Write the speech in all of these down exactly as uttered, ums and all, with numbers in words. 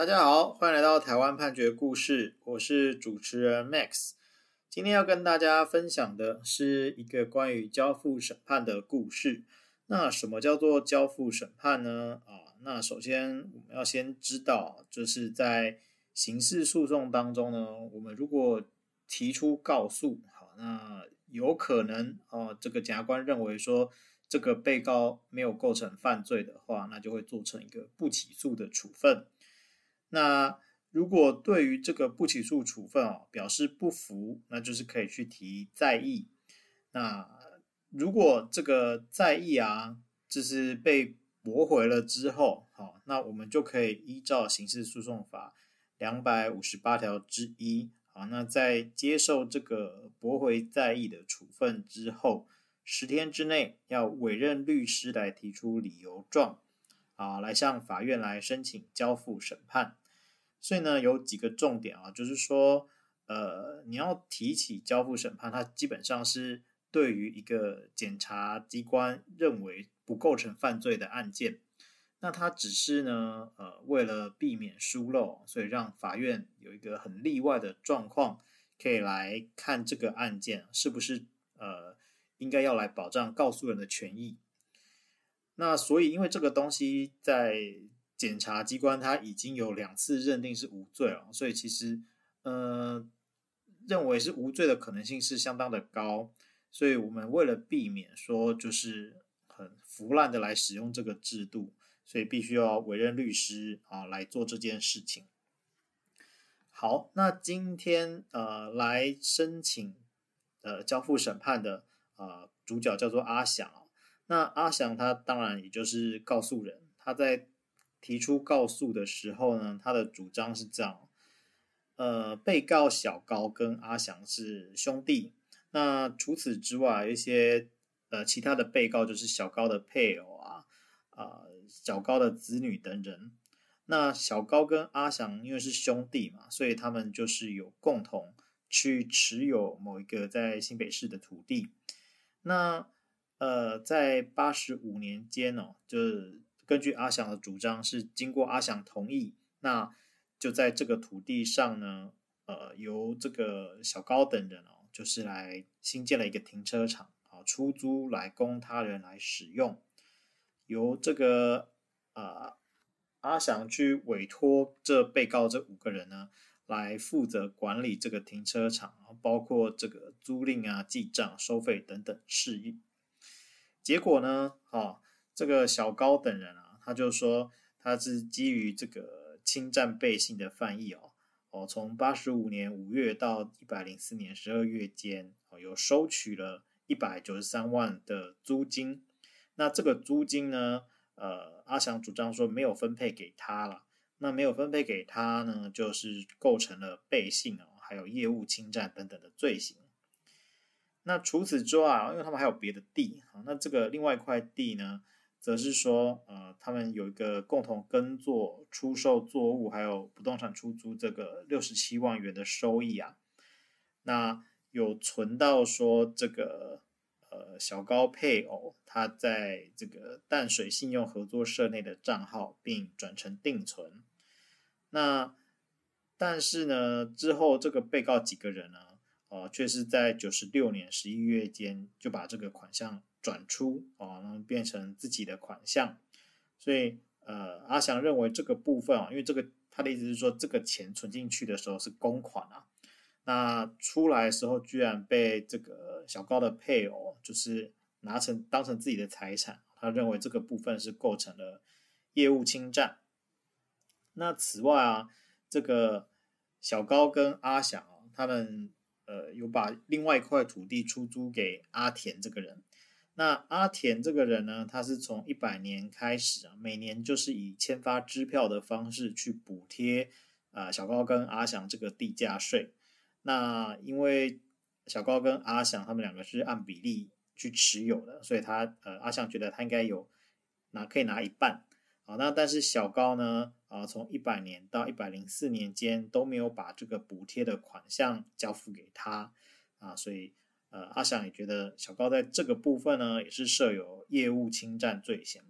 大家好，欢迎来到台湾判决故事，我是主持人 Max。 今天要跟大家分享的是一个关于交付审判的故事。那什么叫做交付审判呢？啊，那首先我们要先知道，就是在刑事诉讼当中呢，我们如果提出告诉，好，那有可能啊，这个检察官认为说这个被告没有构成犯罪的话，那就会做成一个不起诉的处分。那如果对于这个不起诉处分、哦、表示不服，那就是可以去提再议。那如果这个再议啊，就是被驳回了之后、哦、那我们就可以依照刑事诉讼法两百五十八条之一，好，那在接受这个驳回再议的处分之后，十天之内要委任律师来提出理由状，啊，来向法院来申请交付审判。所以呢，有几个重点啊，就是说，呃，你要提起交付审判，它基本上是对于一个检察机关认为不构成犯罪的案件，那它只是呢，呃，为了避免疏漏，所以让法院有一个很例外的状况，可以来看这个案件是不是呃，应该要来保障告诉人的权益。那所以，因为这个东西在检察机关他已经有两次认定是无罪了，所以其实呃，认为是无罪的可能性是相当的高，所以我们为了避免说就是很腐烂的来使用这个制度，所以必须要委任律师啊来做这件事情。好，那今天呃来申请呃交付审判的呃主角叫做阿翔哦，那阿翔他当然也就是告诉人，他在提出告诉的时候呢，他的主张是这样，呃，被告小高跟阿翔是兄弟，那除此之外，一些呃其他的被告就是小高的配偶啊，啊、呃、小高的子女等人。那小高跟阿翔因为是兄弟嘛，所以他们就是有共同去持有某一个在新北市的土地。那呃，在八十五年间哦，就是。根据阿翔的主张是经过阿翔同意，那就在这个土地上呢，呃，由这个小高等人哦，就是来新建了一个停车场，啊，出租来供他人来使用，由这个呃阿翔去委托这被告这五个人呢，来负责管理这个停车场，包括这个租赁啊、记账、收费等等事宜。结果呢，啊。这个小高等人啊，他就说他是基于这个侵占背信的犯意哦，哦，从八十五年五月到一百零四年十二月间，哦，有收取了一百九十三万的租金。那这个租金呢，呃，阿翔主张说没有分配给他了。那没有分配给他呢，就是构成了背信哦，还有业务侵占等等的罪行。那除此之外，因为他们还有别的地，那这个另外一块地呢？则是说，呃，他们有一个共同耕作、出售作物，还有不动产出租这个六十七万元的收益啊，那有存到说这个呃小高配偶他在这个淡水信用合作社内的账号，并转成定存。那但是呢，之后这个被告几个人呢，呃，却是在九十六年十一月间就把这个款项。转出啊，然后变成自己的款项，所以呃，阿翔认为这个部分啊，因为这个他的意思是说，这个钱存进去的时候是公款啊，那出来的时候居然被这个小高的配偶就是拿成当成自己的财产，他认为这个部分是构成了业务侵占。那此外啊，这个小高跟阿翔啊，他们呃有把另外一块土地出租给阿田这个人。那阿田这个人呢，他是从一百年开始啊，每年就是以签发支票的方式去补贴啊、呃、小高跟阿翔这个地价税。那因为小高跟阿翔他们两个是按比例去持有的，所以他呃阿翔觉得他应该有拿可以拿一半啊。那但是小高呢啊、呃，从一百年到一百零四年间都没有把这个补贴的款项交付给他啊，所以。呃，阿翔也觉得小高在这个部分呢，也是设有业务侵占罪嫌。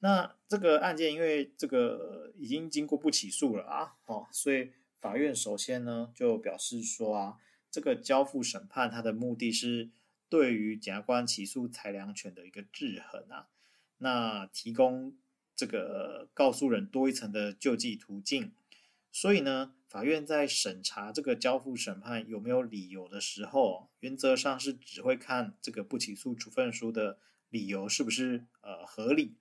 那这个案件因为这个已经经过不起诉了啊，哦，所以法院首先呢就表示说啊，这个交付审判它的目的是对于检察官起诉裁量权的一个制衡啊，那提供这个告诉人多一层的救济途径。所以呢，法院在审查这个交付审判有没有理由的时候，原则上是只会看这个不起诉处分书的理由是不是呃合理，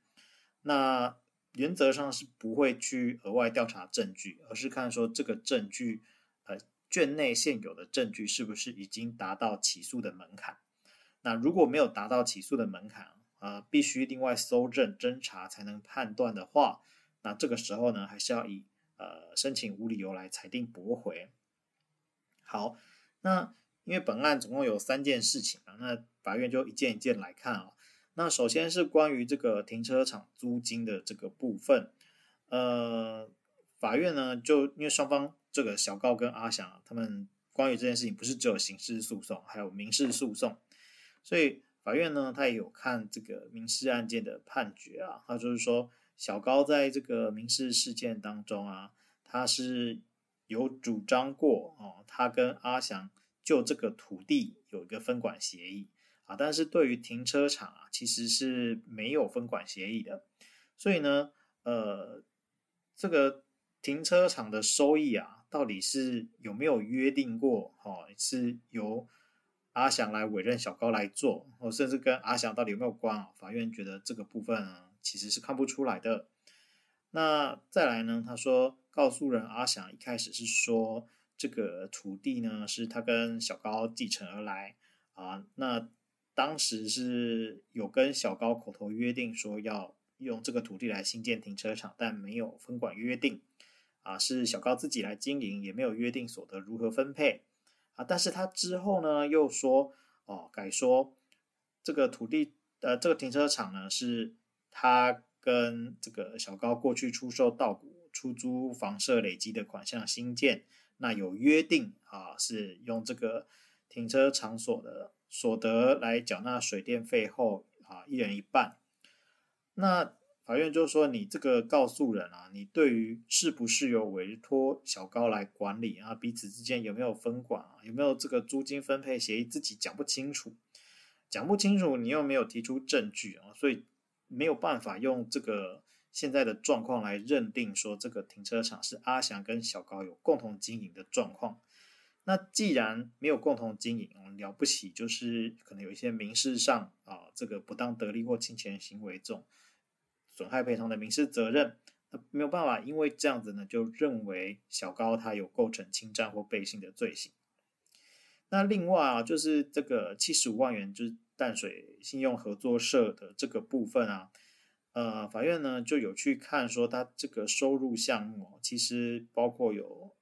那原则上是不会去额外调查证据，而是看说这个证据呃卷内现有的证据是不是已经达到起诉的门槛。那如果没有达到起诉的门槛，呃必须另外搜证侦查才能判断的话，那这个时候呢还是要以呃申请无理由来裁定驳回。好，那因为本案总共有三件事情啊，那法院就一件一件来看啊。那首先是关于这个停车场租金的这个部分，呃，法院呢就因为双方这个小告跟阿翔、啊、他们关于这件事情不是只有刑事诉讼，还有民事诉讼，所以法院呢他也有看这个民事案件的判决啊，他就是说小高在这个民事事件当中啊，他是有主张过哦，他跟阿翔就这个土地有一个分管协议。啊、但是对于停车场啊，其实是没有分管协议的，所以呢，呃，这个停车场的收益啊，到底是有没有约定过？哦，是由阿翔来委任小高来做，哦，甚至跟阿翔到底有没有关啊？法院觉得这个部分啊，其实是看不出来的。那再来呢，他说，告诉人阿翔一开始是说，这个土地呢是他跟小高继承而来啊，那当时是有跟小高口头约定说要用这个土地来兴建停车场，但没有分管约定啊，是小高自己来经营，也没有约定所得如何分配啊。但是他之后呢又说哦，改说这个土地呃这个停车场呢是他跟这个小高过去出售稻谷、出租房舍累积的款项兴建，那有约定啊，是用这个停车场所的所得来缴纳水电费后啊，一人一半。那法院就说你这个告诉人啊，你对于是不是有委托小高来管理啊，彼此之间有没有分管啊，有没有这个租金分配协议，自己讲不清楚，讲不清楚，你又没有提出证据啊，所以没有办法用这个现在的状况来认定说这个停车场是阿翔跟小高有共同经营的状况。那既然没有共同经营，了不起就是可能有一些民事上啊，这个不当得利或侵权行为这种损害赔偿的民事责任，那没有办法，因为这样子呢，就认为小高他有构成侵占或背信的罪行。那另外啊，就是这个七十五万元，就是淡水信用合作社的这个部分啊，呃，法院呢就有去看说他这个收入项目，其实包括有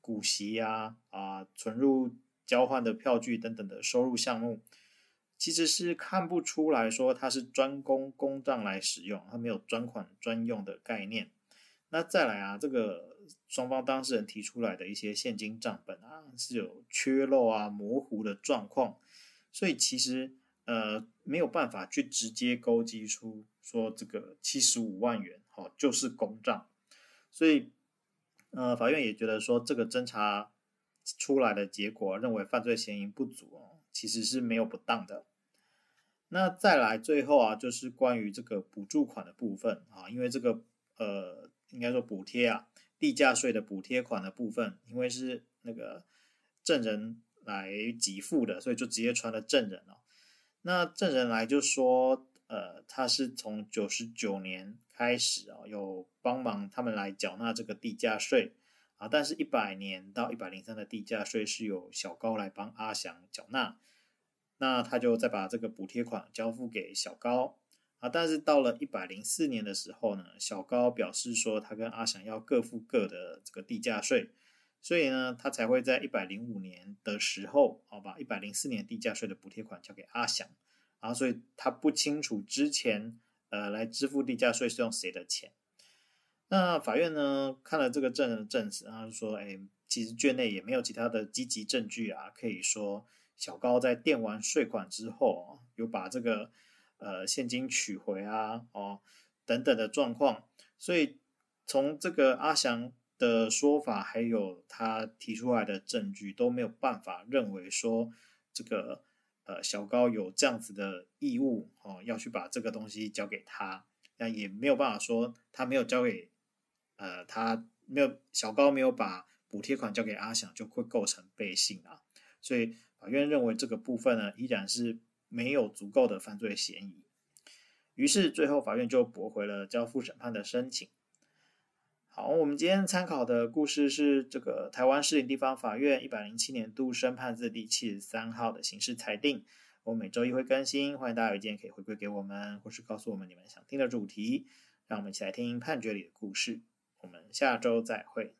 股息啊、啊存入交换的票据等等的收入项目，其实是看不出来说它是专供公账来使用，它没有专款专用的概念。那再来啊，这个双方当事人提出来的一些现金账本啊，是有缺漏啊、模糊的状况，所以其实呃没有办法去直接勾稽出说这个七十五万元、哦、就是公账，所以。呃，法院也觉得说这个侦查出来的结果认为犯罪嫌疑不足，其实是没有不当的。那再来最后啊，就是关于这个补助款的部分啊，因为这个呃，应该说补贴啊，地价税的补贴款的部分，因为是那个证人来给付的，所以就直接传了证人哦。那证人来就说，呃，他是从九十九年。开始啊，有帮忙他们来缴纳这个地价税啊，但是一百年到一百零三的地价税是由小高来帮阿翔缴纳，那他就再把这个补贴款交付给小高啊，但是到了一百零四年的时候呢，小高表示说他跟阿翔要各付各的这个地价税，所以呢，他才会在一百零五年的时候啊，把一百零四年地价税的补贴款交给阿翔啊，所以他不清楚之前。呃，来支付地价税是用谁的钱？那法院呢看了这个证人的证词，他就说：“哎，其实卷内也没有其他的积极证据啊，可以说小高在垫完税款之后，有把这个呃现金取回啊，哦，等等的状况。所以从这个阿翔的说法还有他提出来的证据都没有办法认为说这个呃小高有这样子的义务、哦、要去把这个东西交给他，那也没有办法说他没有交给呃他没有小高没有把补贴款交给阿翔就会构成背信啊。所以法院认为这个部分呢依然是没有足够的犯罪嫌疑，于是最后法院就驳回了交付审判的申请。好，我们今天参考的故事是这个台湾士林地方法院一百零七年度申判字第七十三号的刑事裁定。我每周一会更新，欢迎大家有意见可以回馈给我们，或是告诉我们你们想听的主题，让我们一起来听判决里的故事。我们下周再会。